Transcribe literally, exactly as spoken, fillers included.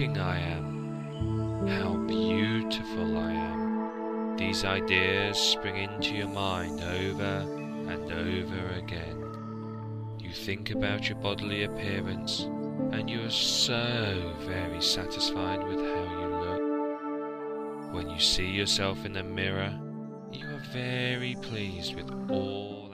looking I am, how beautiful I am. These ideas spring into your mind over and over again. You think about your bodily appearance, and you are so very satisfied with how you look. When you see yourself in the mirror, you are very pleased with all